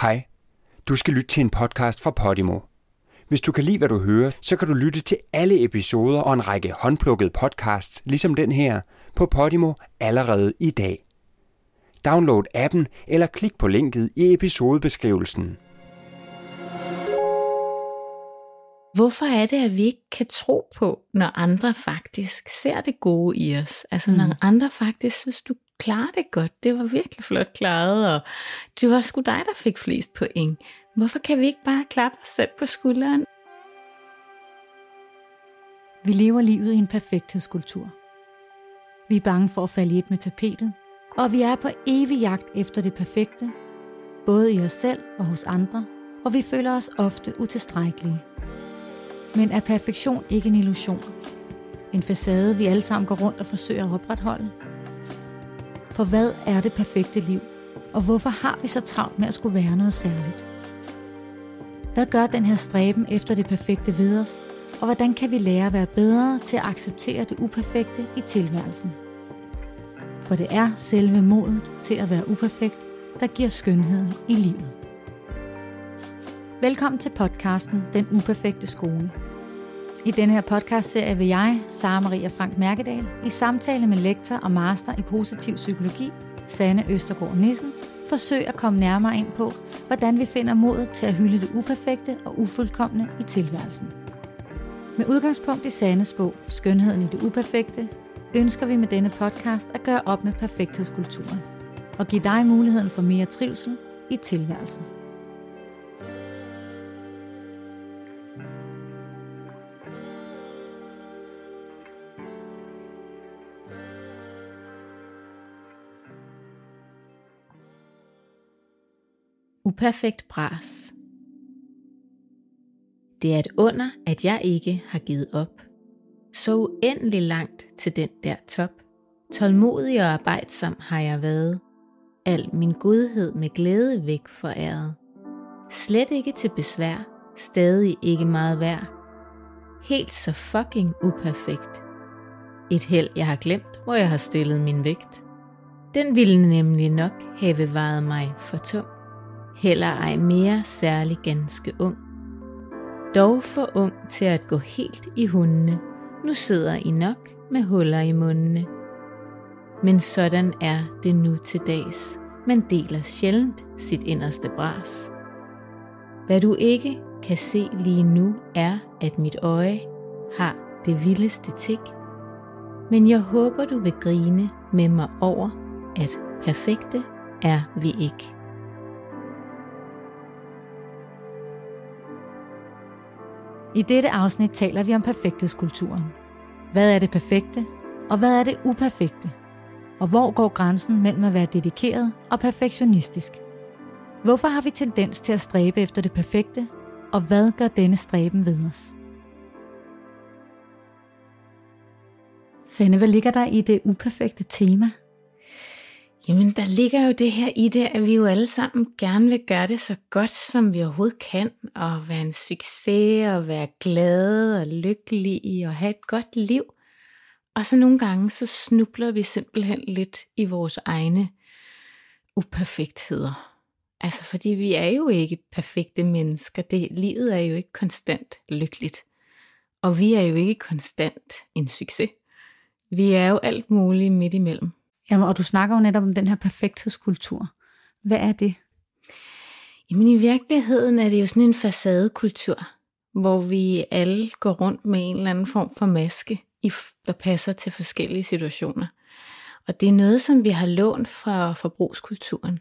Hej, du skal lytte til en podcast fra Podimo. Hvis du kan lide, hvad du hører, så kan du lytte til alle episoder og en række håndplukkede podcasts, ligesom den her, på Podimo allerede i dag. Download appen eller klik på linket i episodebeskrivelsen. Hvorfor er det, at vi ikke kan tro på, når andre faktisk ser det gode i os? Altså når andre faktisk synes, du klarer det godt, det var virkelig flot klaret, og det var sgu dig, der fik flest point. Hvorfor kan vi ikke bare klappe os selv på skulderen? Vi lever livet i en perfekthedskultur. Vi er bange for at falde i et med tapetet, og vi er på evig jagt efter det perfekte, både i os selv og hos andre, og vi føler os ofte utilstrækkelige. Men er perfektion ikke en illusion? En facade, vi alle sammen går rundt og forsøger at opretholde? For hvad er det perfekte liv? Og hvorfor har vi så travlt med at skulle være noget særligt? Hvad gør den her stræben efter det perfekte ved os? Og hvordan kan vi lære at være bedre til at acceptere det uperfekte i tilværelsen? For det er selve modet til at være uperfekt, der giver skønheden i livet. Velkommen til podcasten Den Uperfekte Skole. I denne her podcastserie vil jeg, Sara Marie og Frank Mærkedal, i samtale med lektor og master i positiv psykologi, Sanne Østergaard Nissen, forsøge at komme nærmere ind på, hvordan vi finder modet til at hylde det uperfekte og ufuldkomne i tilværelsen. Med udgangspunkt i Sannes bog, Skønheden i det uperfekte, ønsker vi med denne podcast at gøre op med perfekthedskulturen og give dig muligheden for mere trivsel i tilværelsen. Uperfekt bras. Det er et under, at jeg ikke har givet op. Så uendelig langt til den der top. Tålmodig og arbejdsom har jeg været. Al min godhed med glæde væk foræret. Slet ikke til besvær, stadig ikke meget værd. Helt så fucking uperfekt. Et held jeg har glemt, hvor jeg har stillet min vægt. Den ville nemlig nok have vejet mig for tung. Heller ej mere særlig ganske ung. Dog for ung til at gå helt i hundene. Nu sidder I nok med huller i mundene. Men sådan er det nu til dags. Man deler sjældent sit inderste bras. Hvad du ikke kan se lige nu er, at mit øje har det vildeste tik. Men jeg håber du vil grine med mig over, at perfekte er vi ikke. I dette afsnit taler vi om perfekthedskulturen. Hvad er det perfekte, og hvad er det uperfekte? Og hvor går grænsen mellem at være dedikeret og perfektionistisk? Hvorfor har vi tendens til at stræbe efter det perfekte, og hvad gør denne stræben ved os? Sanne, hvad ligger der i det uperfekte tema? Jamen, der ligger jo det her i det, at vi jo alle sammen gerne vil gøre det så godt, som vi overhovedet kan, og være en succes, og være glade og lykkelige, og have et godt liv. Og så nogle gange, så snubler vi simpelthen lidt i vores egne uperfektheder. Altså, fordi vi er jo ikke perfekte mennesker. Livet er jo ikke konstant lykkeligt. Og vi er jo ikke konstant en succes. Vi er jo alt muligt midt imellem. Jamen, og du snakker jo netop om den her perfekthedskultur. Hvad er det? Jamen, i virkeligheden er det jo sådan en facadekultur, hvor vi alle går rundt med en eller anden form for maske, der passer til forskellige situationer. Og det er noget, som vi har lånt fra forbrugskulturen,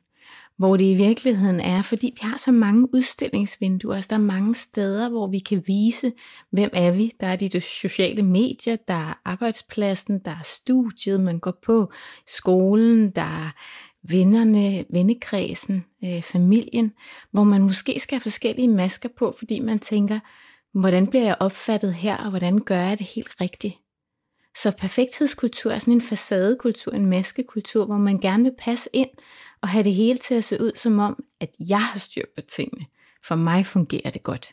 hvor det i virkeligheden er, fordi vi har så mange udstillingsvinduer, så der er mange steder, hvor vi kan vise, hvem er vi. Der er de sociale medier, der er arbejdspladsen, der er studiet, man går på, skolen, der er vennerne, vennekredsen, familien, hvor man måske skal have forskellige masker på, fordi man tænker, hvordan bliver jeg opfattet her, og hvordan gør jeg det helt rigtigt? Så perfekthedskultur er sådan en facadekultur, en maskekultur, hvor man gerne vil passe ind og have det hele til at se ud som om, at jeg har styr på tingene. For mig fungerer det godt.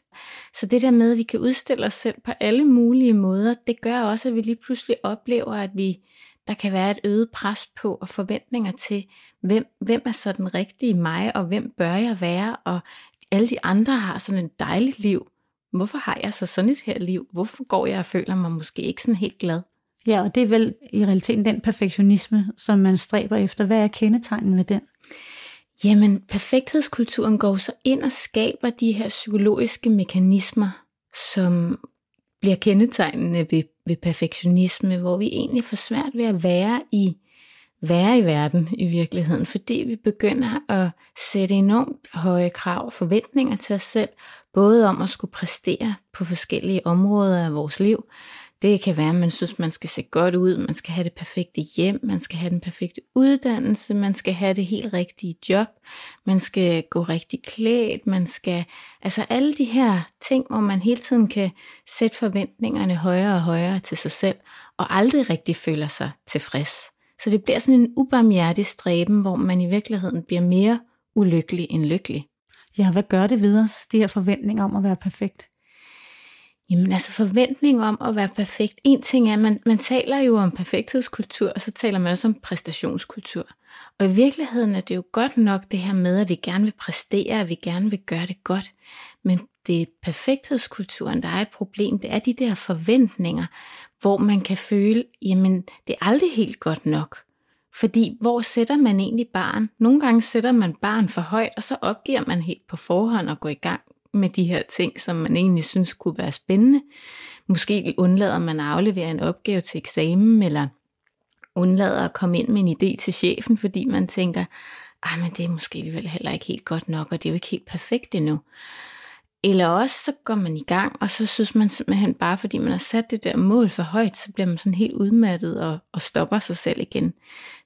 Så det der med, at vi kan udstille os selv på alle mulige måder, det gør også, at vi lige pludselig oplever, at vi der kan være et øget pres på og forventninger til, hvem er så den rigtige mig, og hvem bør jeg være, og alle de andre har sådan et dejligt liv. Hvorfor har jeg så sådan et her liv? Hvorfor går jeg og føler mig måske ikke sådan helt glad? Ja, og det er vel i realiteten den perfektionisme, som man stræber efter. Hvad er kendetegnen ved den? Jamen, perfekthedskulturen går så ind og skaber de her psykologiske mekanismer, som bliver kendetegnende ved perfektionisme, hvor vi egentlig får svært ved at være i verden i virkeligheden, fordi vi begynder at sætte enormt høje krav og forventninger til os selv, både om at skulle præstere på forskellige områder af vores liv. Det kan være, at man synes, man skal se godt ud, man skal have det perfekte hjem, man skal have den perfekte uddannelse, man skal have det helt rigtige job, man skal gå rigtig klædt, man skal... Altså alle de her ting, hvor man hele tiden kan sætte forventningerne højere og højere til sig selv, og aldrig rigtig føler sig tilfreds. Så det bliver sådan en ubarmhjertig stræben, hvor man i virkeligheden bliver mere ulykkelig end lykkelig. Ja, hvad gør det ved os, de her forventninger om at være perfekt? Jamen altså forventning om at være perfekt. En ting er, at man taler jo om perfekthedskultur, og så taler man også om præstationskultur. Og i virkeligheden er det jo godt nok det her med, at vi gerne vil præstere, at vi gerne vil gøre det godt. Men det er perfekthedskulturen, der er et problem. Det er de der forventninger, hvor man kan føle, jamen det er aldrig helt godt nok. Fordi hvor sætter man egentlig barren? Nogle gange sætter man barren for højt, og så opgiver man helt på forhånd og går i gang med de her ting, som man egentlig synes kunne være spændende. Måske undlader man at aflevere en opgave til eksamen, eller undlader at komme ind med en idé til chefen, fordi man tænker, ej, men det er måske alligevel heller ikke helt godt nok, og det er jo ikke helt perfekt endnu. Eller også så går man i gang, og så synes man simpelthen bare, fordi man har sat det der mål for højt, så bliver man sådan helt udmattet og stopper sig selv igen.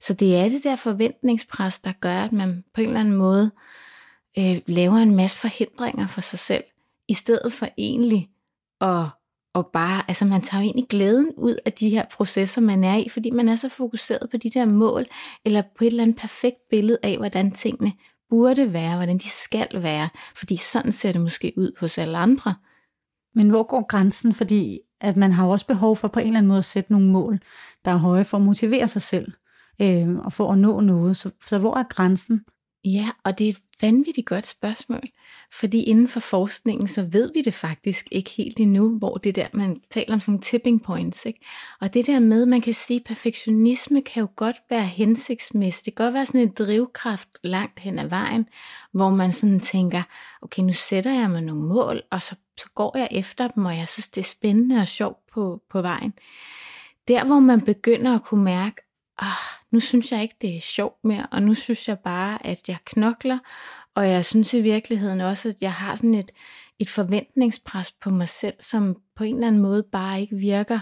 Så det er det der forventningspres, der gør, at man på en eller anden måde laver en masse forhindringer for sig selv, i stedet for egentlig og bare, altså man tager jo egentlig glæden ud af de her processer, man er i, fordi man er så fokuseret på de der mål, eller på et eller andet perfekt billede af, hvordan tingene burde være, hvordan de skal være, fordi sådan ser det måske ud hos alle andre. Men hvor går grænsen? Fordi at man har jo også behov for på en eller anden måde at sætte nogle mål, der er høje for at motivere sig selv, og for at nå noget. Så hvor er grænsen? Ja, og det er et vanvittigt godt spørgsmål, fordi inden for forskningen, så ved vi det faktisk ikke helt endnu, hvor det der, man taler om sådan nogle tipping points, ikke? Og det der med, man kan sige, perfektionisme kan jo godt være hensigtsmæssigt, det kan godt være sådan en drivkraft langt hen ad vejen, hvor man sådan tænker, okay, nu sætter jeg mig nogle mål, og så går jeg efter dem, og jeg synes, det er spændende og sjovt på vejen. Der, hvor man begynder at kunne mærke, nu synes jeg ikke, det er sjovt mere, og nu synes jeg bare, at jeg knokler, og jeg synes i virkeligheden også, at jeg har sådan et forventningspres på mig selv, som på en eller anden måde bare ikke virker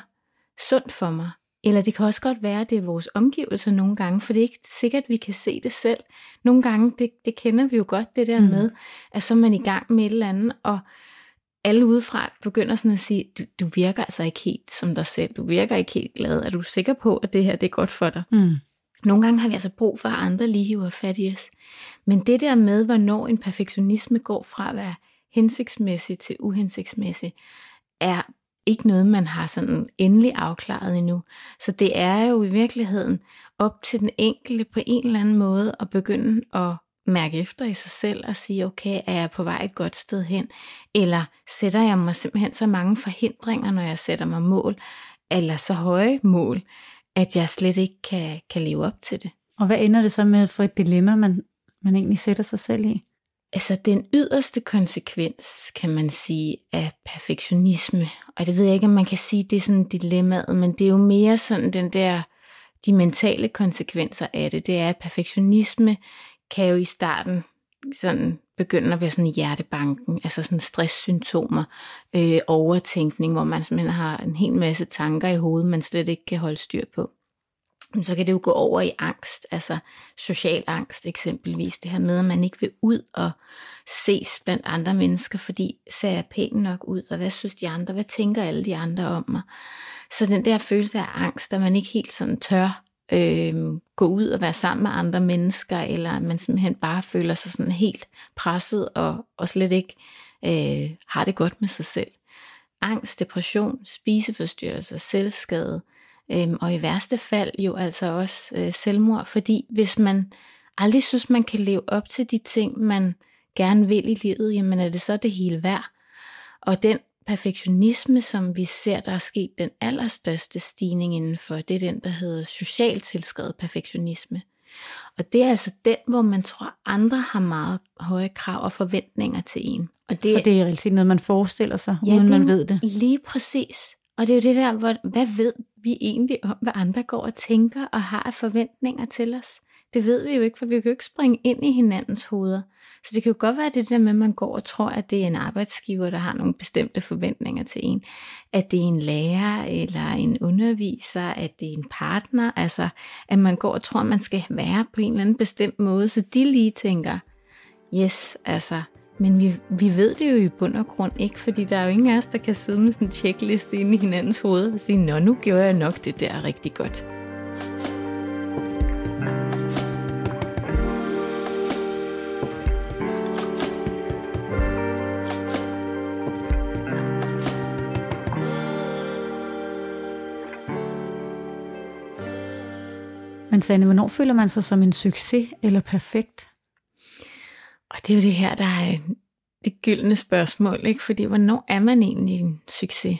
sundt for mig. Eller det kan også godt være, at det er vores omgivelser nogle gange, for det er ikke sikkert, at vi kan se det selv. Nogle gange, det kender vi jo godt, det der med, at så er man i gang med et eller andet, og alle udefra begynder sådan at sige, du virker altså ikke helt som dig selv, du virker ikke helt glad, er du sikker på, at det her det er godt for dig? Nogle gange har vi altså brug for, at andre lige hiver fat i os. Men det der med, hvornår en perfektionisme går fra at være hensigtsmæssig til uhensigtsmæssig, er ikke noget, man har sådan endelig afklaret endnu. Så det er jo i virkeligheden op til den enkelte på en eller anden måde at begynde at mærke efter i sig selv og sige, okay, er jeg på vej et godt sted hen? Eller sætter jeg mig simpelthen så mange forhindringer, når jeg sætter mig mål, eller så høje mål, at jeg slet ikke kan leve op til det? Og hvad ender det så med for et dilemma, man egentlig sætter sig selv i? Altså den yderste konsekvens, kan man sige, af perfektionisme, og det ved jeg ikke, om man kan sige, det er sådan dilemmaet, men det er jo mere sådan den der, de mentale konsekvenser af det, det er perfektionisme, kan jo i starten sådan begynde at være sådan hjertebanken, altså sådan stresssymptomer, overtænkning, hvor man simpelthen har en hel masse tanker i hovedet, man slet ikke kan holde styr på. Så kan det jo gå over i angst, altså social angst eksempelvis, det her med, at man ikke vil ud og ses blandt andre mennesker, fordi ser jeg pænt nok ud, og hvad synes de andre, hvad tænker alle de andre om mig? Så den der følelse af angst, at man ikke helt sådan tør gå ud og være sammen med andre mennesker, eller at man simpelthen bare føler sig sådan helt presset og slet ikke har det godt med sig selv. Angst, depression, spiseforstyrrelser, selvskade, og i værste fald jo altså også selvmord, fordi hvis man aldrig synes, man kan leve op til de ting, man gerne vil i livet, jamen er det så det hele værd? Og den perfektionisme, som vi ser, der er sket den allerstørste stigning indenfor, det er den, der hedder socialt tilskrevet perfektionisme. Og det er altså den, hvor man tror, andre har meget høje krav og forventninger til en. Og det, så det er i realiteten noget, man forestiller sig, ja, uden man ved det? Lige præcis. Og det er jo det der, hvad ved vi egentlig om, hvad andre går og tænker og har af forventninger til os? Det ved vi jo ikke, for vi kan jo ikke springe ind i hinandens hoveder. Så det kan jo godt være, det der med, at man går og tror, at det er en arbejdsgiver, der har nogle bestemte forventninger til en. At det er en lærer eller en underviser, at det er en partner. Altså, at man går og tror, at man skal være på en eller anden bestemt måde, så de lige tænker, yes, altså. Men vi ved det jo i bund og grund ikke, fordi der er jo ingen af os, der kan sidde med sådan en checkliste inde i hinandens hoved og sige, nå, nu gjorde jeg nok det der rigtig godt. Men Sanne, hvornår føler man sig som en succes eller perfekt? Og det er jo det her, der er det gyldne spørgsmål, ikke? Fordi hvornår er man egentlig en succes?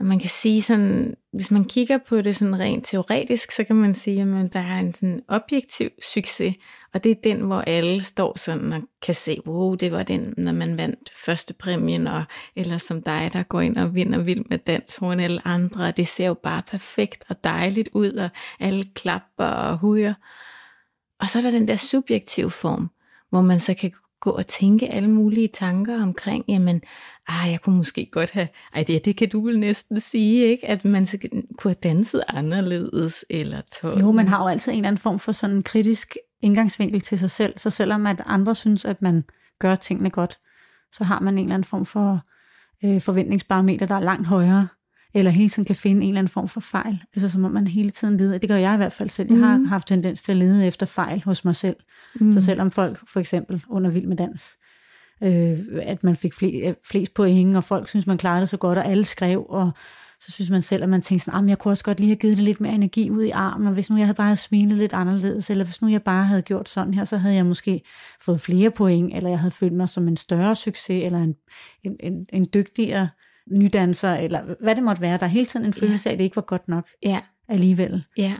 Og man kan sige sådan, hvis man kigger på det sådan rent teoretisk, så kan man sige, at der er en sådan objektiv succes, og det er den, hvor alle står sådan og kan se, wow, det var den, når man vandt første præmien, og eller som dig, der går ind og vinder Vild Med Dans foran alle andre, og det ser jo bare perfekt og dejligt ud, og alle klapper og hujer. Og så er der den der subjektive form, hvor man så kan gå og tænke alle mulige tanker omkring, jamen, jeg kunne måske godt have, det kan du vel næsten sige, ikke, at man kunne have danset anderledes, eller tøj. Jo, man har jo altid en eller anden form for sådan en kritisk indgangsvinkel til sig selv, så selvom at andre synes, at man gør tingene godt, så har man en eller anden form for forventningsparameter, der er langt højere, eller hele tiden kan finde en eller anden form for fejl, altså som om man hele tiden leder, det gør jeg i hvert fald selv, jeg har haft tendens til at lede efter fejl hos mig selv, så selvom folk for eksempel under Vild Med Dans, at man fik flest point, og folk synes man klarede det så godt, og alle skrev, og så synes man selv, at man tænkte sådan, jeg kunne også godt lige have givet det lidt mere energi ud i armen, og hvis nu jeg havde bare smilet lidt anderledes, eller hvis nu jeg bare havde gjort sådan her, så havde jeg måske fået flere point, eller jeg havde følt mig som en større succes, eller en dygtigere nydanser, eller hvad det måtte være. Der er hele tiden en følelse af, at det ikke var godt nok alligevel. Ja,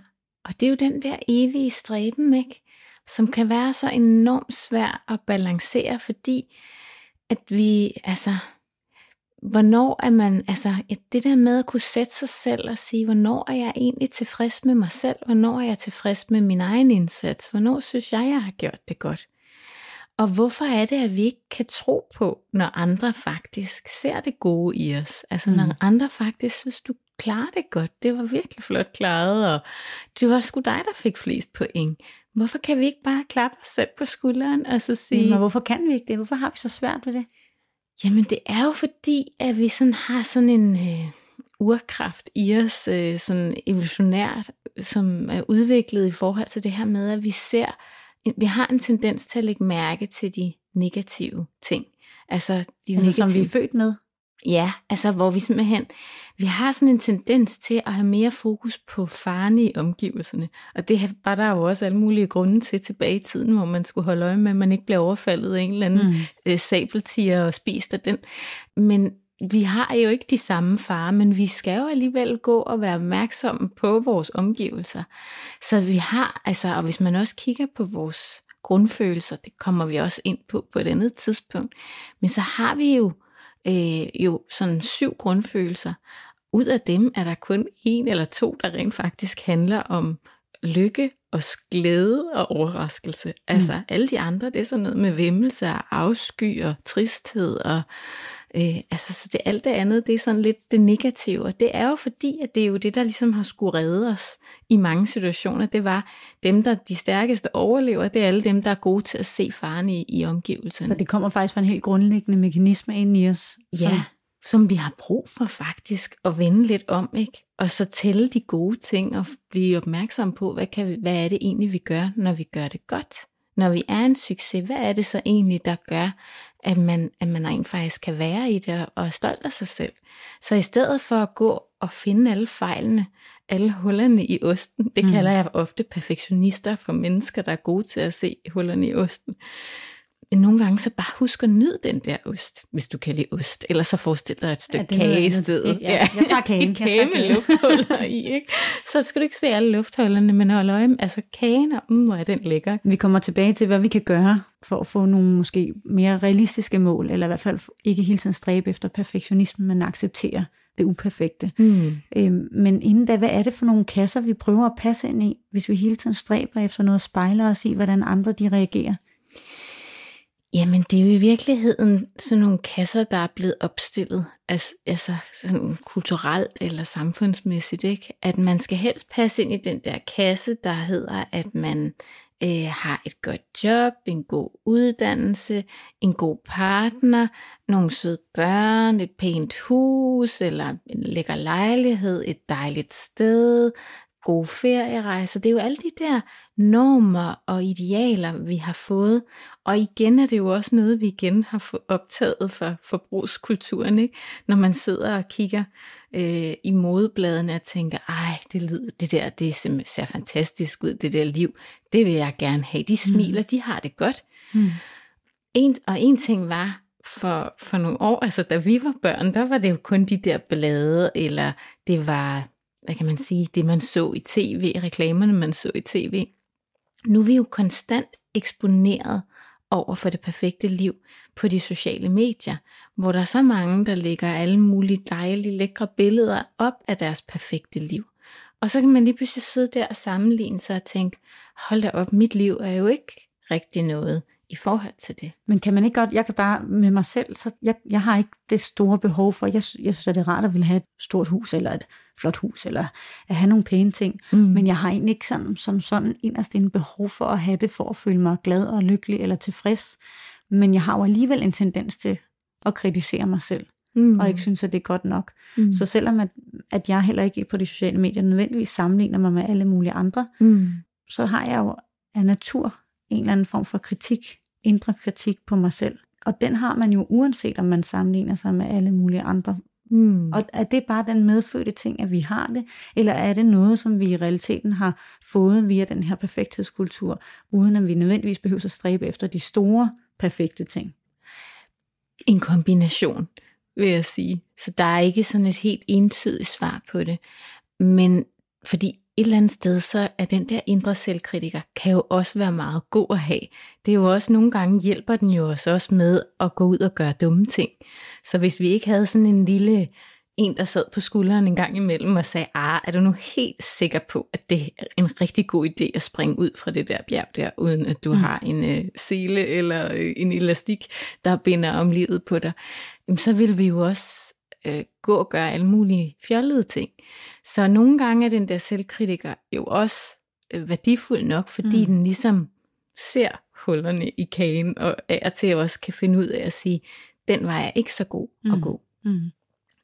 og det er jo den der evige stræben, ikke? Som kan være så enormt svær at balancere, fordi at vi, altså, hvornår er man, altså det der med at kunne sætte sig selv og sige, hvornår er jeg egentlig tilfreds med mig selv, hvornår er jeg tilfreds med min egen indsats, hvornår synes jeg har gjort det godt. Og hvorfor er det, at vi ikke kan tro på, når andre faktisk ser det gode i os? Altså når andre faktisk synes, du klarer det godt, det var virkelig flot klaret, og det var sgu dig, der fik flest point. Hvorfor kan vi ikke bare klappe os selv på skulderen og så sige... Men hvorfor kan vi ikke det? Hvorfor har vi så svært ved det? Jamen det er jo fordi, at vi sådan har sådan en urkraft i os, sådan evolutionært, som er udviklet i forhold til det her med, at vi ser... Vi har en tendens til at lægge mærke til de negative ting. Altså de negative, som vi er født med. Ja, altså hvor vi simpelthen... Vi har sådan en tendens til at have mere fokus på farerne i omgivelserne. Og det var der jo også alle mulige grunde til tilbage i tiden, hvor man skulle holde øje med, at man ikke blev overfaldet af en eller anden sabeltiger og spist af den. Men vi har jo ikke de samme farer, men vi skal jo alligevel gå og være opmærksomme på vores omgivelser. Så vi har, altså, og hvis man også kigger på vores grundfølelser, det kommer vi også ind på et andet tidspunkt, men så har vi jo, sådan 7 grundfølelser. Ud af dem er der kun 1 eller 2, der rent faktisk handler om lykke og glæde og overraskelse. Altså alle de andre, det er sådan noget med væmmelse og afsky og tristhed og... så det alt det andet, det er sådan lidt det negative, og det er jo fordi, at det er jo det, der ligesom har skulle redde os i mange situationer. Det var dem, der de stærkeste overlever, det er alle dem, der er gode til at se faren i omgivelserne. Så det kommer faktisk fra en helt grundlæggende mekanisme ind i os? Ja, som vi har brug for faktisk at vende lidt om, ikke? Og så tælle de gode ting og blive opmærksom på, hvad er det egentlig, vi gør, når vi gør det godt? Når vi er en succes, hvad er det så egentlig, der gør, at man rent faktisk kan være i det og er stolt af sig selv? Så i stedet for at gå og finde alle fejlene, alle hullerne i osten. Det kalder jeg ofte perfektionister for mennesker, der er gode til at se hullerne i osten. Men nogle gange så bare husk at nyde den der ost, hvis du kan lide ost. Eller så forestil dig et stykke kage i stedet. Ja, jeg tager kagen. Et kage med lufthuller i, ikke? Så skal du ikke se alle lufthullerne, men hold øje med, altså kagen, hvor er den lækker. Vi kommer tilbage til, hvad vi kan gøre for at få nogle måske mere realistiske mål, eller i hvert fald ikke hele tiden stræbe efter perfektionisme, men acceptere det uperfekte. Men inden da, hvad er det for nogle kasser, vi prøver at passe ind i, hvis vi hele tiden stræber efter noget, spejler og se, hvordan andre de reagerer? Jamen, det er jo i virkeligheden sådan nogle kasser, der er blevet opstillet, altså sådan kulturelt eller samfundsmæssigt, ikke? At man skal helst passe ind i den der kasse, der hedder, at man har et godt job, en god uddannelse, en god partner, nogle søde børn, et pænt hus, eller en lækker lejlighed, et dejligt sted, gode ferierejser. Det er jo alle de der normer og idealer, vi har fået. Og igen er det jo også noget, vi igen har optaget fra forbrugskulturen, ikke? Når man sidder og kigger i modebladene og tænker, ej, det ser fantastisk ud, det der liv, det vil jeg gerne have. De smiler, de har det godt. En ting var, for nogle år, altså da vi var børn, der var det jo kun de der blade, eller det var, hvad kan man sige, det man så i tv, reklamerne man så i tv. Nu er vi jo konstant eksponeret over for det perfekte liv på de sociale medier, hvor der er så mange, der lægger alle mulige dejlige, lækre billeder op af deres perfekte liv. Og så kan man lige pludselig sidde der og sammenligne sig og tænke, hold da op, mit liv er jo ikke rigtig noget i forhold til det. Men kan man ikke godt, jeg kan bare med mig selv, så jeg har ikke det store behov for, jeg synes, at det er rart at ville have et stort hus, eller et flot hus, eller at have nogle pæne ting, men jeg har egentlig ikke sådan inderst en behov for at have det, for at føle mig glad og lykkelig eller tilfreds, men jeg har jo alligevel en tendens til at kritisere mig selv, og ikke synes, at det er godt nok. Så selvom at jeg heller ikke på de sociale medier nødvendigvis sammenligner mig med alle mulige andre, så har jeg jo af natur en eller anden form for kritik, indre kritik på mig selv. Og den har man jo uanset, om man sammenligner sig med alle mulige andre. Og er det bare den medfødte ting, at vi har det? Eller er det noget, som vi i realiteten har fået via den her perfekthedskultur, uden at vi nødvendigvis behøver at stræbe efter de store, perfekte ting? En kombination, vil jeg sige. Så der er ikke sådan et helt entydigt svar på det. Men fordi et eller andet sted, så er den der indre selvkritiker, kan jo også være meget god at have. Det er jo også nogle gange, hjælper den jo også med at gå ud og gøre dumme ting. Så hvis vi ikke havde sådan en lille en, der sad på skulderen en gang imellem og sagde, er du nu helt sikker på, at det er en rigtig god idé at springe ud fra det der bjerg der, uden at du har en sele eller en elastik, der binder om livet på dig, jamen, så vil vi jo også gå og gøre alle mulige fjollede ting. Så nogle gange er den der selvkritiker jo også værdifuld nok, fordi den ligesom ser hullerne i kagen, og er til også kan finde ud af at sige, den var jeg ikke så god at gå.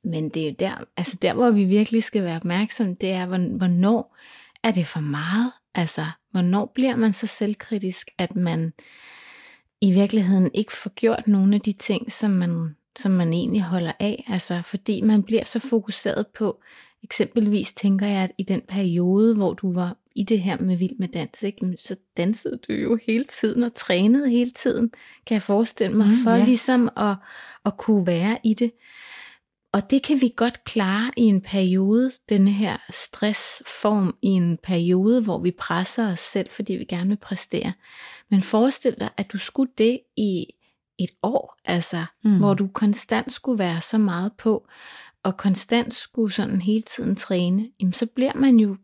Men det er jo der, hvor vi virkelig skal være opmærksomme, det er, hvornår er det for meget? Altså, hvornår bliver man så selvkritisk, at man i virkeligheden ikke får gjort nogle af de ting, som man egentlig holder af, altså fordi man bliver så fokuseret på, eksempelvis tænker jeg, at i den periode, hvor du var i det her med Vild Med Dans, ikke? Så dansede du jo hele tiden og trænede hele tiden, kan jeg forestille mig, ligesom at kunne være i det. Og det kan vi godt klare i en periode, den her stressform, i en periode, hvor vi presser os selv, fordi vi gerne vil præstere. Men forestil dig, at du skulle det i et år, altså, hvor du konstant skulle være så meget på, og konstant skulle sådan hele tiden træne, jamen, så bliver man jo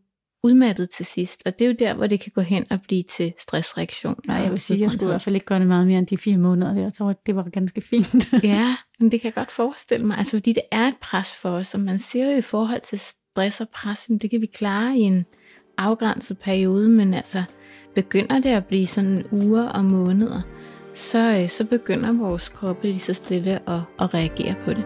udmattet til sidst, og det er jo der, hvor det kan gå hen og blive til stressreaktion. Nej, jeg vil sige, jeg skulle i hvert fald ikke gøre det meget mere end de 4 måneder der, så det var ganske fint. Ja, men det kan jeg godt forestille mig, altså fordi det er et pres for os, og man ser jo i forhold til stress og pres, jamen, det kan vi klare i en afgrænset periode, men altså, begynder det at blive sådan uger og måneder, så begynder vores kroppe lige så stille at reagere på det.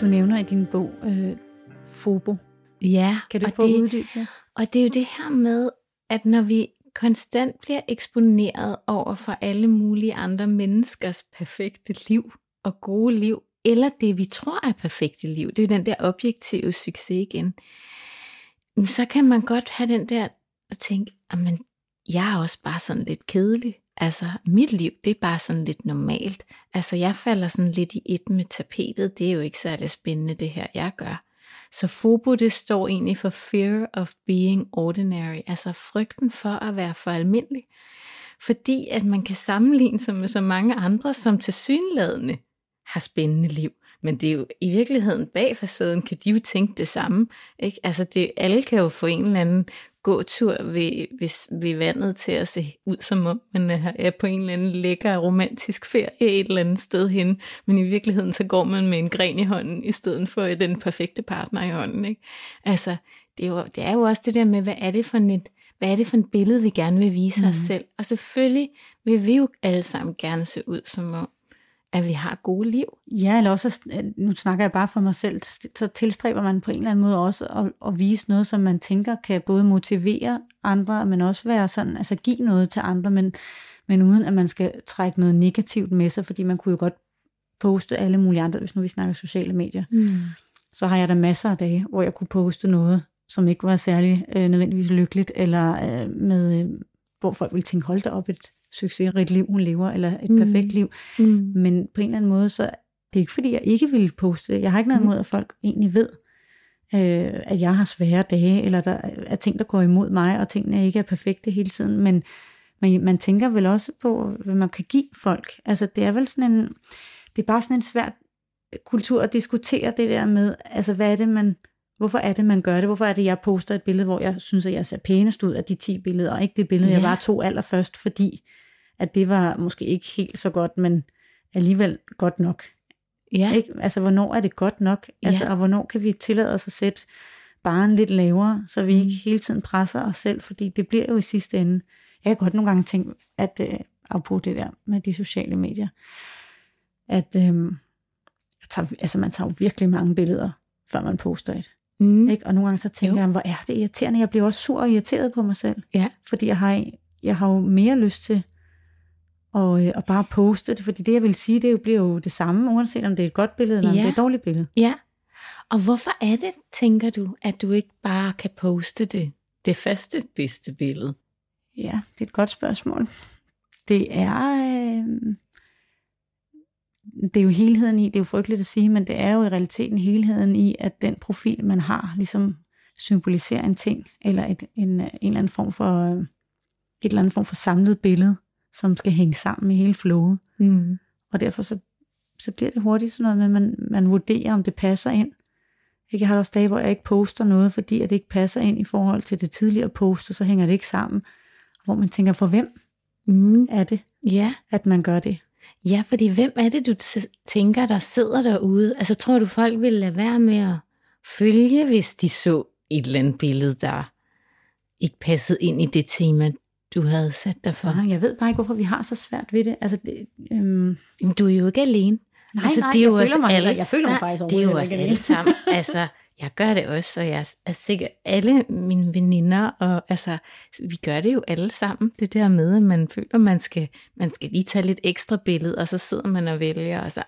Du nævner i din bog Fobo, Ja, kan du prøve at uddybe det? Og det er jo det her med, at når vi konstant bliver eksponeret over for alle mulige andre menneskers perfekte liv og gode liv, eller det vi tror er perfekte liv, det er jo den der objektive succes igen, så kan man godt have den der at tænke, jamen, jeg er også bare sådan lidt kedelig. Altså, mit liv, det er bare sådan lidt normalt. Altså, jeg falder sådan lidt i et med tapetet. Det er jo ikke særlig spændende, det her, jeg gør. Så Fobo, det står egentlig for fear of being ordinary. Altså, frygten for at være for almindelig. Fordi at man kan sammenligne sig med så mange andre, som tilsyneladende har spændende liv. Men det er jo i virkeligheden bag facaden, kan de jo tænke det samme. Ikke? Altså, alle kan jo få en eller anden gåtur ved vandet til at se ud som om man er på en eller anden lækker romantisk ferie et eller andet sted hen, men i virkeligheden så går man med en gren i hånden i stedet for den perfekte partner i hånden, ikke? Altså det er jo også det der med hvad er det for et billede vi gerne vil vise os selv, og selvfølgelig vil vi jo alle sammen gerne se ud som om at vi har gode liv. Ja, eller også, nu snakker jeg bare for mig selv, så tilstræber man på en eller anden måde også at vise noget, som man tænker kan både motivere andre, men også være sådan, altså give noget til andre, men uden at man skal trække noget negativt med sig, fordi man kunne jo godt poste alle mulige andre, hvis nu vi snakker sociale medier. Mm. Så har jeg da masser af dage, hvor jeg kunne poste noget, som ikke var særlig nødvendigvis lykkeligt, eller hvor folk ville tænke, hold da op, et succesrigt liv, hun lever, eller et perfekt liv. Mm. Men på en eller anden måde, så det er ikke fordi, jeg ikke ville poste. Jeg har ikke noget imod, at folk egentlig ved, at jeg har svære dage, eller der er ting, der går imod mig, og tingene ikke er perfekte hele tiden. Men man tænker vel også på, hvad man kan give folk. Altså, det er vel sådan en, det er bare sådan en svær kultur at diskutere det der med, altså, hvorfor er det, man gør det? Hvorfor er det, jeg poster et billede, hvor jeg synes, at jeg ser pænest ud af de 10 billeder, og ikke det billede, jeg bare tog allerførst, fordi at det var måske ikke helt så godt, men alligevel godt nok. Ja. Ikke? Altså, hvornår er det godt nok? Altså, og hvornår kan vi tillade os at sætte barren lidt lavere, så vi ikke hele tiden presser os selv, fordi det bliver jo i sidste ende. Jeg kan godt nogle gange tænke, at apropos det der med de sociale medier, at man tager virkelig mange billeder, før man poster et. Mm. Ikke? Og nogle gange så tænker jeg, hvor er det irriterende. Jeg bliver også sur og irriteret på mig selv, fordi jeg har jo mere lyst til at bare poste det, fordi det jeg vil sige, det bliver jo det samme, uanset om det er et godt billede eller om det er et dårligt billede. Ja. Og hvorfor er det, tænker du, at du ikke bare kan poste det første bedste billede? Ja, det er et godt spørgsmål. Det er jo helheden i, det er jo frygteligt at sige, men det er jo i realiteten helheden i, at den profil, man har, ligesom symboliserer en ting, eller en eller anden form for, samlet billede, som skal hænge sammen med hele flowet. Mm. Og derfor så bliver det hurtigt sådan noget med, man vurderer, om det passer ind. Jeg har også dage, hvor jeg ikke poster noget, fordi at det ikke passer ind i forhold til det tidligere poster, så hænger det ikke sammen. Hvor man tænker, for hvem er det, at man gør det? Ja, fordi hvem er det, du tænker, der sidder derude? Altså, tror du, folk ville lade være med at følge, hvis de så et eller andet billede, der ikke passede ind i det tema, du havde sat dig for? Ja, jeg ved bare ikke, hvorfor vi har så svært ved det. Altså, Jamen, du er jo ikke alene. Nej, altså, det er jeg føler mig faktisk overhovedet. Det er jo også alle sammen. Altså, jeg gør det også, og jeg er sikkert alle mine veninder, og altså, vi gør det jo alle sammen, det der med, at man føler, man skal lige tage lidt ekstra billede, og så sidder man og vælger, og så,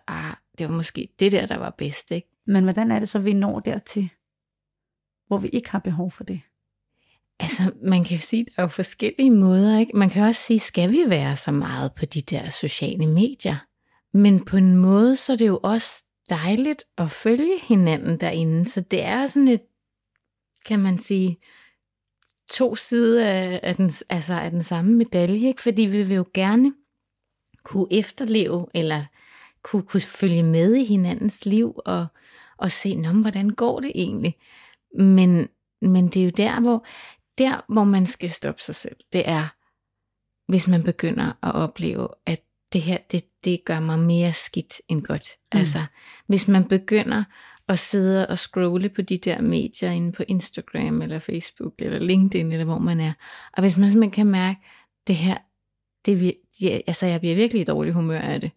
det var måske det der var bedst, ikke? Men hvordan er det så, vi når dertil, hvor vi ikke har behov for det? Altså, man kan jo sige, der er jo forskellige måder, ikke? Man kan også sige, skal vi være så meget på de der sociale medier? Men på en måde, så er det jo også dejligt at følge hinanden derinde, så det er sådan et, kan man sige, to sider af den samme medalje, ikke? Fordi vi vil jo gerne kunne efterleve, eller kunne følge med i hinandens liv, og se, hvordan går det egentlig? Men det er jo der, hvor man skal stoppe sig selv, det er, hvis man begynder at opleve, at det her, det gør mig mere skidt end godt. Altså, hvis man begynder at sidde og scrolle på de der medier inde på Instagram, eller Facebook, eller LinkedIn, eller hvor man er, og hvis man simpelthen kan mærke, det her, jeg bliver virkelig i dårlig humør af det,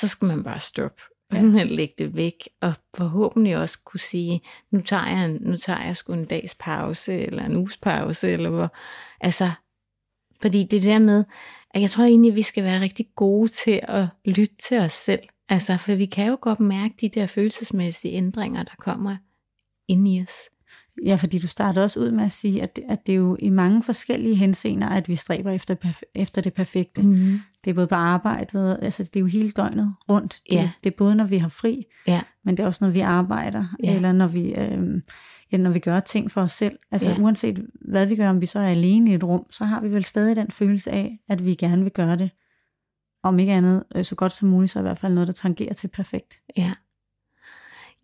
så skal man bare stoppe. ja. Lægge det væk, og forhåbentlig også kunne sige, nu tager jeg sgu en dags pause, eller en uges pause, eller hvor, altså, fordi det der med, at jeg tror egentlig, vi skal være rigtig gode til at lytte til os selv, altså, for vi kan jo godt mærke de der følelsesmæssige ændringer, der kommer ind i os. Ja, fordi du startede også ud med at sige, at det er jo i mange forskellige henseender, at vi stræber efter det perfekte. Mm-hmm. Det er både på arbejdet, altså det er jo hele døgnet rundt. Ja. Det er både, når vi har fri, ja. Men det er også, når vi arbejder, ja. Eller når vi gør ting for os selv. Altså ja. Uanset hvad vi gør, om vi så er alene i et rum, så har vi vel stadig den følelse af, at vi gerne vil gøre det, om ikke andet så godt som muligt, så i hvert fald noget, der tangerer til perfekt. Ja.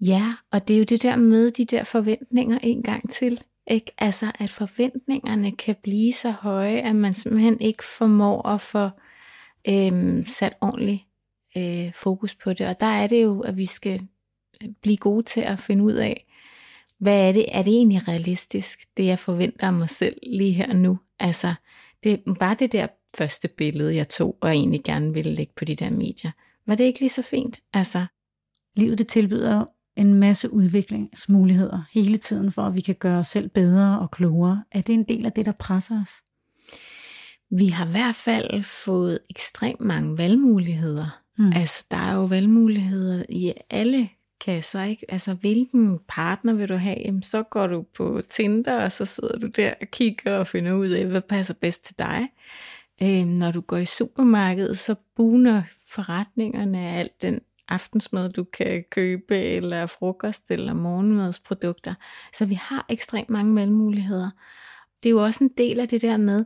Ja, og det er jo det der med de der forventninger en gang til, ikke? Altså at forventningerne kan blive så høje, at man simpelthen ikke formår at få sat ordentligt fokus på det. Og der er det jo, at vi skal blive gode til at finde ud af, hvad er det? Er det egentlig realistisk, det jeg forventer af mig selv lige her nu? Altså, det var det der første billede, jeg tog, og egentlig gerne ville lægge på de der medier. Var det ikke lige så fint? Altså, livet det tilbyder en masse udviklingsmuligheder hele tiden, for at vi kan gøre os selv bedre og klogere. Er det en del af det, der presser os? Vi har i hvert fald fået ekstremt mange valgmuligheder. Mm. Altså, der er jo valgmuligheder i alle kasser, ikke? Altså, hvilken partner vil du have? Jamen, så går du på Tinder, og så sidder du der og kigger og finder ud af, hvad passer bedst til dig. Når du går i supermarkedet, så bugner forretningerne af alt den aftensmad, du kan købe, eller frokost, eller morgenmadsprodukter. Så vi har ekstremt mange valgmuligheder. Det er jo også en del af det der med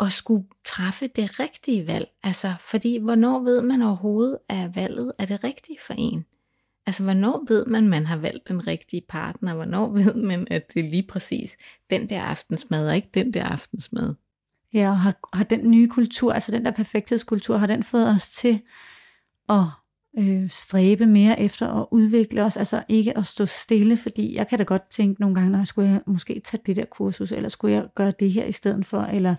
at skulle træffe det rigtige valg. Altså, fordi hvornår ved man overhovedet, at valget er det rigtige for en? Altså, hvornår ved man, man har valgt den rigtige partner? Hvornår ved man, at det er lige præcis den der aftensmad, og ikke den der aftensmad? Ja, og har den nye kultur, altså den der perfekthedskultur, har den fået os til at stræbe mere efter at udvikle os, altså ikke at stå stille, fordi jeg kan da godt tænke nogle gange, når skulle jeg måske tage det der kursus, eller skulle jeg gøre det her i stedet for, eller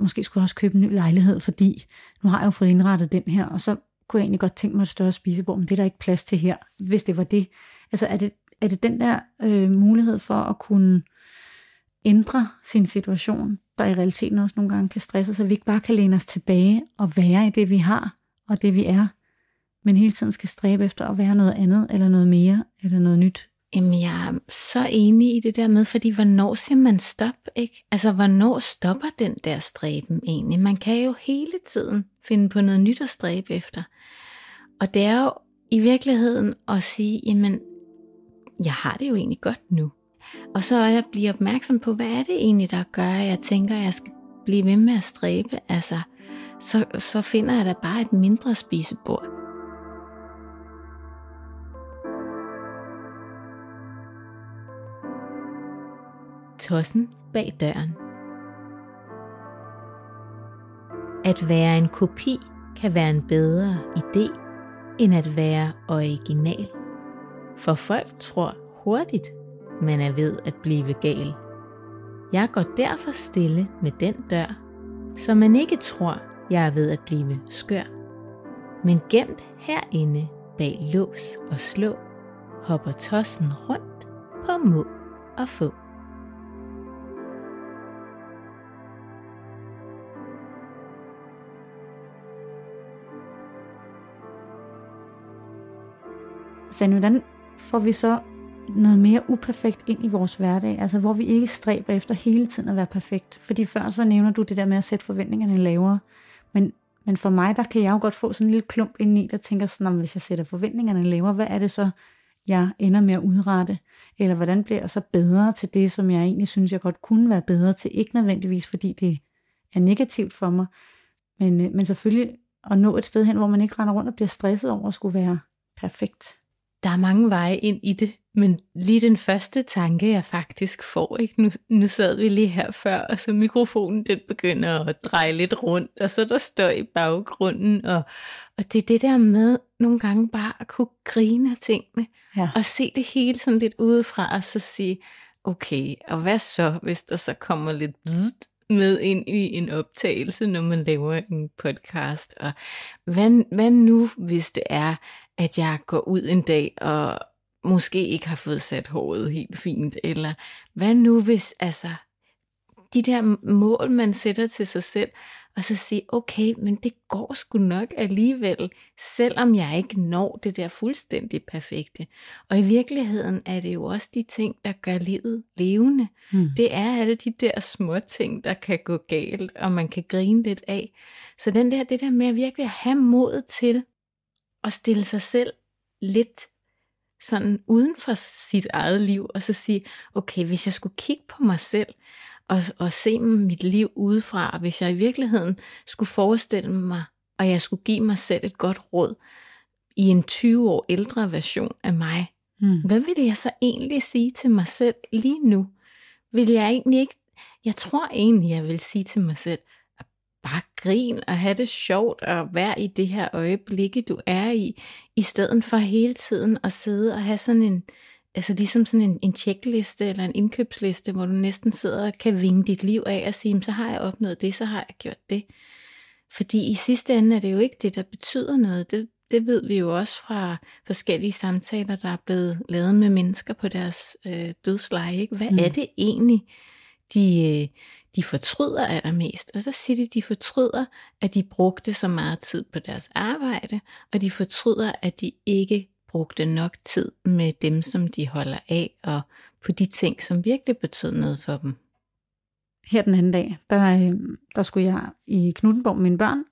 måske skulle jeg også købe en ny lejlighed, fordi nu har jeg jo fået indrettet den her, og så kunne jeg egentlig godt tænke mig et større spisebord, men det er der ikke plads til her, hvis det var det. Altså er det den der mulighed for at kunne ændre sin situation, der i realiteten også nogle gange kan stresse, så vi ikke bare kan læne os tilbage og være i det, vi har, og det vi er, men hele tiden skal stræbe efter at være noget andet, eller noget mere, eller noget nyt. Jamen, jeg er så enig i det der med, fordi hvornår siger man stop, ikke? Altså, hvornår stopper den der stræben egentlig? Man kan jo hele tiden finde på noget nyt at stræbe efter. Og det er jo i virkeligheden at sige, jamen, jeg har det jo egentlig godt nu. Og så er jeg at blive opmærksom på, hvad er det egentlig, der gør, at jeg tænker, at jeg skal blive ved med at stræbe? Altså, så finder jeg da bare et mindre spisebord. Tossen bag døren. At være en kopi kan være en bedre idé, end at være original. For folk tror hurtigt, man er ved at blive gal. Jeg går derfor stille med den dør, så man ikke tror, jeg er ved at blive skør. Men gemt herinde bag lås og slå, hopper tossen rundt på må og få. Sanne, hvordan får vi så noget mere uperfekt ind i vores hverdag? Altså, hvor vi ikke stræber efter hele tiden at være perfekt. Fordi før så nævner du det der med at sætte forventningerne lavere. Men for mig, der kan jeg jo godt få sådan en lille klump indeni, der tænker sådan, hvis jeg sætter forventningerne lavere, hvad er det så, jeg ender med at udrette? Eller hvordan bliver jeg så bedre til det, som jeg egentlig synes, jeg godt kunne være bedre til? Ikke nødvendigvis, fordi det er negativt for mig. Men selvfølgelig at nå et sted hen, hvor man ikke render rundt og bliver stresset over at skulle være perfekt. Der er mange veje ind i det, men lige den første tanke, jeg faktisk får, ikke? Nu sad vi lige her før, og så mikrofonen den begynder at dreje lidt rundt, og så der står i baggrunden, og det er det der med nogle gange bare at kunne grine af tingene, ja. Og se det hele sådan lidt udefra, og så sige, okay, og hvad så, hvis der så kommer lidt bzzzt, med ind i en optagelse, når man laver en podcast. Og hvad nu, hvis det er, at jeg går ud en dag og måske ikke har fået sat håret helt fint? Eller hvad nu, hvis de der mål, man sætter til sig selv, og så sige, okay, men det går sgu nok alligevel, selvom jeg ikke når det der fuldstændig perfekte. Og i virkeligheden er det jo også de ting, der gør livet levende. Det er alle de der små ting, der kan gå galt, og man kan grine lidt af. Så det der med at virkelig have mod til at stille sig selv lidt sådan uden for sit eget liv, og så sige, okay, hvis jeg skulle kigge på mig selv, og se mit liv udefra, og hvis jeg i virkeligheden skulle forestille mig, og jeg skulle give mig selv et godt råd i en 20 år ældre version af mig, hvad ville jeg så egentlig sige til mig selv lige nu? Jeg tror egentlig, jeg vil sige til mig selv, at bare grin og have det sjovt og være i det her øjeblikke, du er i stedet for hele tiden at sidde og have sådan en, altså ligesom sådan en checkliste eller en indkøbsliste, hvor du næsten sidder og kan vinge dit liv af og sige, så har jeg opnået det, så har jeg gjort det. Fordi i sidste ende er det jo ikke det, der betyder noget. Det ved vi jo også fra forskellige samtaler, der er blevet lavet med mennesker på deres dødsleje. Ikke? Hvad er det egentlig, de fortryder allermest? Og så siger de fortryder, at de brugte så meget tid på deres arbejde, og de fortryder, at de ikke brugte nok tid med dem, som de holder af, og på de ting, som virkelig betød noget for dem. Her den anden dag, der skulle jeg i Knuthenborg med mine børn,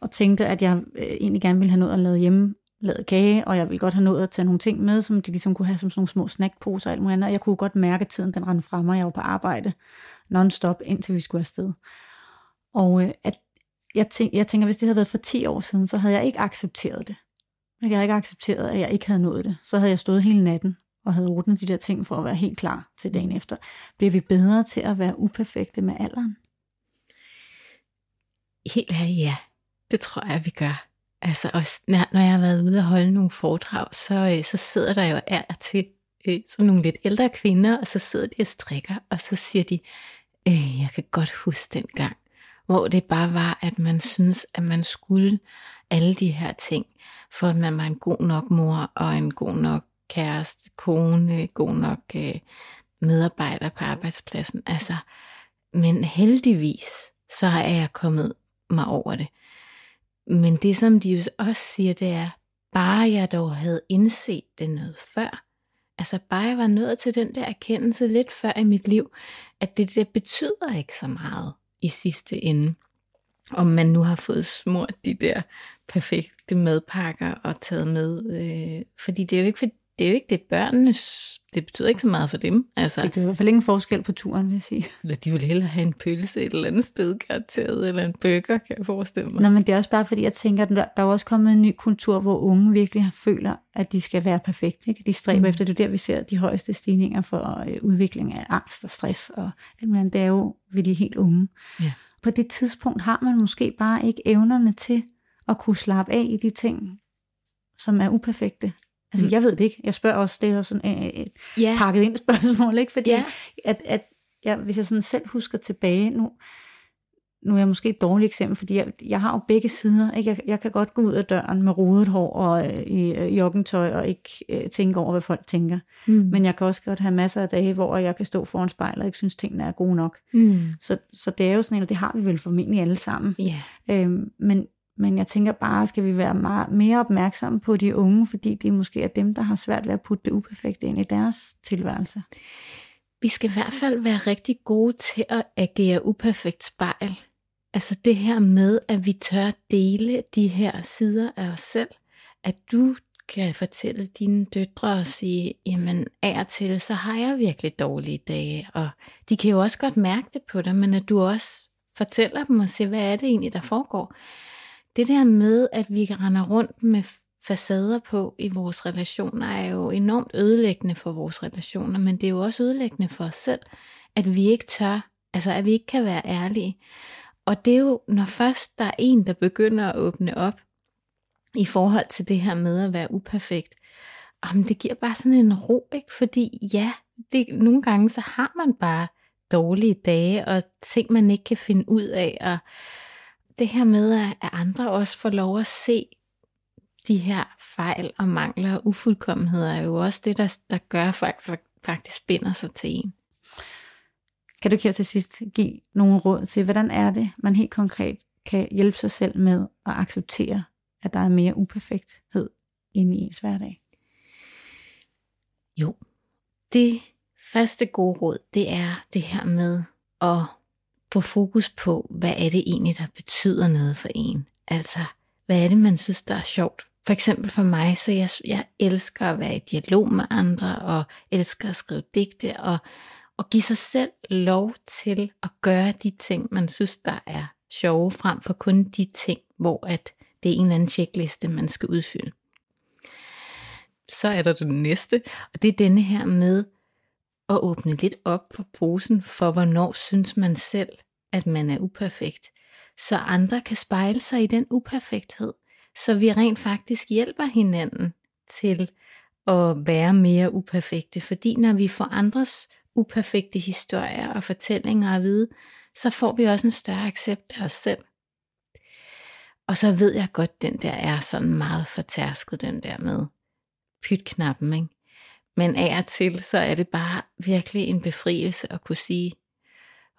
og tænkte, at jeg egentlig gerne ville have noget at lave hjemme, lave kage, og jeg ville godt have noget at tage nogle ting med, som de ligesom kunne have som sådan nogle små snackposer og alt muligt andet, og jeg kunne godt mærke, at tiden den rendte fra mig, jeg var på arbejde non-stop, indtil vi skulle afsted. Og at jeg tænker, hvis det havde været for 10 år siden, så havde jeg ikke accepteret det. Jeg havde ikke accepteret, at jeg ikke havde nået det. Så havde jeg stået hele natten og havde ordnet de der ting for at være helt klar til dagen efter. Bliver vi bedre til at være uperfekte med alderen? Helt ærligt, ja. Det tror jeg, vi gør. Altså også, når jeg har været ude og holde nogle foredrag, så sidder der jo til som nogle lidt ældre kvinder, og så sidder de og strikker, og så siger de, jeg kan godt huske den gang, hvor det bare var, at man synes, at man skulle alle de her ting, for at man var en god nok mor, og en god nok kæreste, kone, god nok medarbejder på arbejdspladsen. Altså, men heldigvis, så er jeg kommet mig over det. Men det, som de også siger, det er, bare jeg dog havde indset det noget før. Altså, bare jeg var nået til den der erkendelse lidt før i mit liv, at det der betyder ikke så meget i sidste ende. Om man nu har fået smurt de der perfekte madpakker og taget med. Fordi det er jo ikke børnenes. Det betyder ikke så meget for dem. Altså, det gør i hvert fald ingen forskel på turen, vil jeg sige. Eller de vil hellere have en pølse et eller andet sted, garanteret, eller en burger, kan jeg forestille mig. Nå, men det er også bare fordi, jeg tænker, at der er også kommet en ny kultur, hvor unge virkelig føler, at de skal være perfekte. Ikke? De stræber efter det. Der vi ser de højeste stigninger for udvikling af angst og stress. Og det er jo ved de helt unge. Ja. På det tidspunkt har man måske bare ikke evnerne til at kunne slappe af i de ting, som er uperfekte. Altså, jeg ved det ikke. Jeg spørger også, det er sådan et pakket ind spørgsmål, ikke? Fordi hvis jeg sådan selv husker tilbage, nu er jeg måske et dårligt eksempel, fordi jeg har jo begge sider, ikke? Jeg kan godt gå ud af døren med rodet hår og i joggingtøj og ikke tænke over, hvad folk tænker. Men jeg kan også godt have masser af dage, hvor jeg kan stå foran spejlet og ikke synes, tingene er gode nok. Så det er jo sådan, og det har vi vel formentlig alle sammen. Yeah. Men jeg tænker bare, skal vi være meget mere opmærksomme på de unge, fordi det måske er dem, der har svært ved at putte det uperfekte ind i deres tilværelse. Vi skal i hvert fald være rigtig gode til at agere uperfekt spejl. Altså det her med, at vi tør dele de her sider af os selv. At du kan fortælle dine døtre og sige, jamen af og til, så har jeg virkelig dårlige dage. Og de kan jo også godt mærke det på dig, men at du også fortæller dem og siger, hvad er det egentlig, der foregår. Det der med, at vi render rundt med facader på i vores relationer, er jo enormt ødelæggende for vores relationer, men det er jo også ødelæggende for os selv, at vi ikke tør, altså at vi ikke kan være ærlige. Og det er jo, når først der er en, der begynder at åbne op i forhold til det her med at være uperfekt, det giver bare sådan en ro, ikke? Fordi nogle gange så har man bare dårlige dage og ting, man ikke kan finde ud af. Og det her med, at andre også får lov at se de her fejl og mangler og ufuldkommenheder, er jo også det, der gør, at folk faktisk binder sig til en. Kan du her til sidst give nogle råd til, hvordan er det, man helt konkret kan hjælpe sig selv med at acceptere, at der er mere uperfekthed inde i ens hverdag? Jo, det første gode råd, det er det her med at få fokus på, hvad er det egentlig, der betyder noget for en? Altså, hvad er det, man synes, der er sjovt? For eksempel for mig, så jeg elsker at være i dialog med andre, og elsker at skrive digte, og give sig selv lov til at gøre de ting, man synes, der er sjove, frem for kun de ting, hvor at det er en eller anden checkliste, man skal udfylde. Så er der det næste, og det er denne her med at åbne lidt op for posen for, hvornår synes man selv, at man er uperfekt. Så andre kan spejle sig i den uperfekthed, så vi rent faktisk hjælper hinanden til at være mere uperfekte. Fordi når vi får andres uperfekte historier og fortællinger at vide, så får vi også en større accept af os selv. Og så ved jeg godt, den der er sådan meget fortærsket, den der med pytknappen, ikke? Men af og til, så er det bare virkelig en befrielse at kunne sige,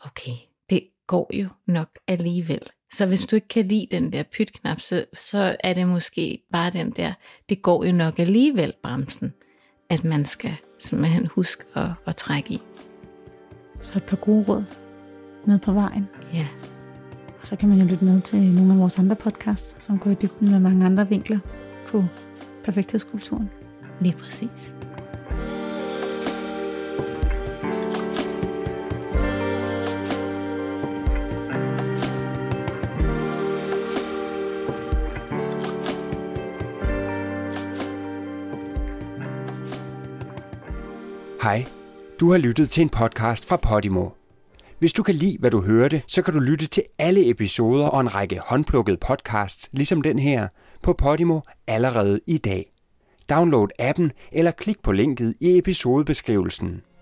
okay, det går jo nok alligevel. Så hvis du ikke kan lide den der pytknap, så er det måske bare den der, det går jo nok alligevel, bremsen, at man skal simpelthen huske at trække i. Så et par gode råd med på vejen. Ja. Og så kan man jo lytte med til nogle af vores andre podcasts, som går i dybden med mange andre vinkler på perfekthedskulturen. Lige præcis. Hej, du har lyttet til en podcast fra Podimo. Hvis du kan lide, hvad du hørte, så kan du lytte til alle episoder og en række håndplukkede podcasts, ligesom den her, på Podimo allerede i dag. Download appen eller klik på linket i episodebeskrivelsen.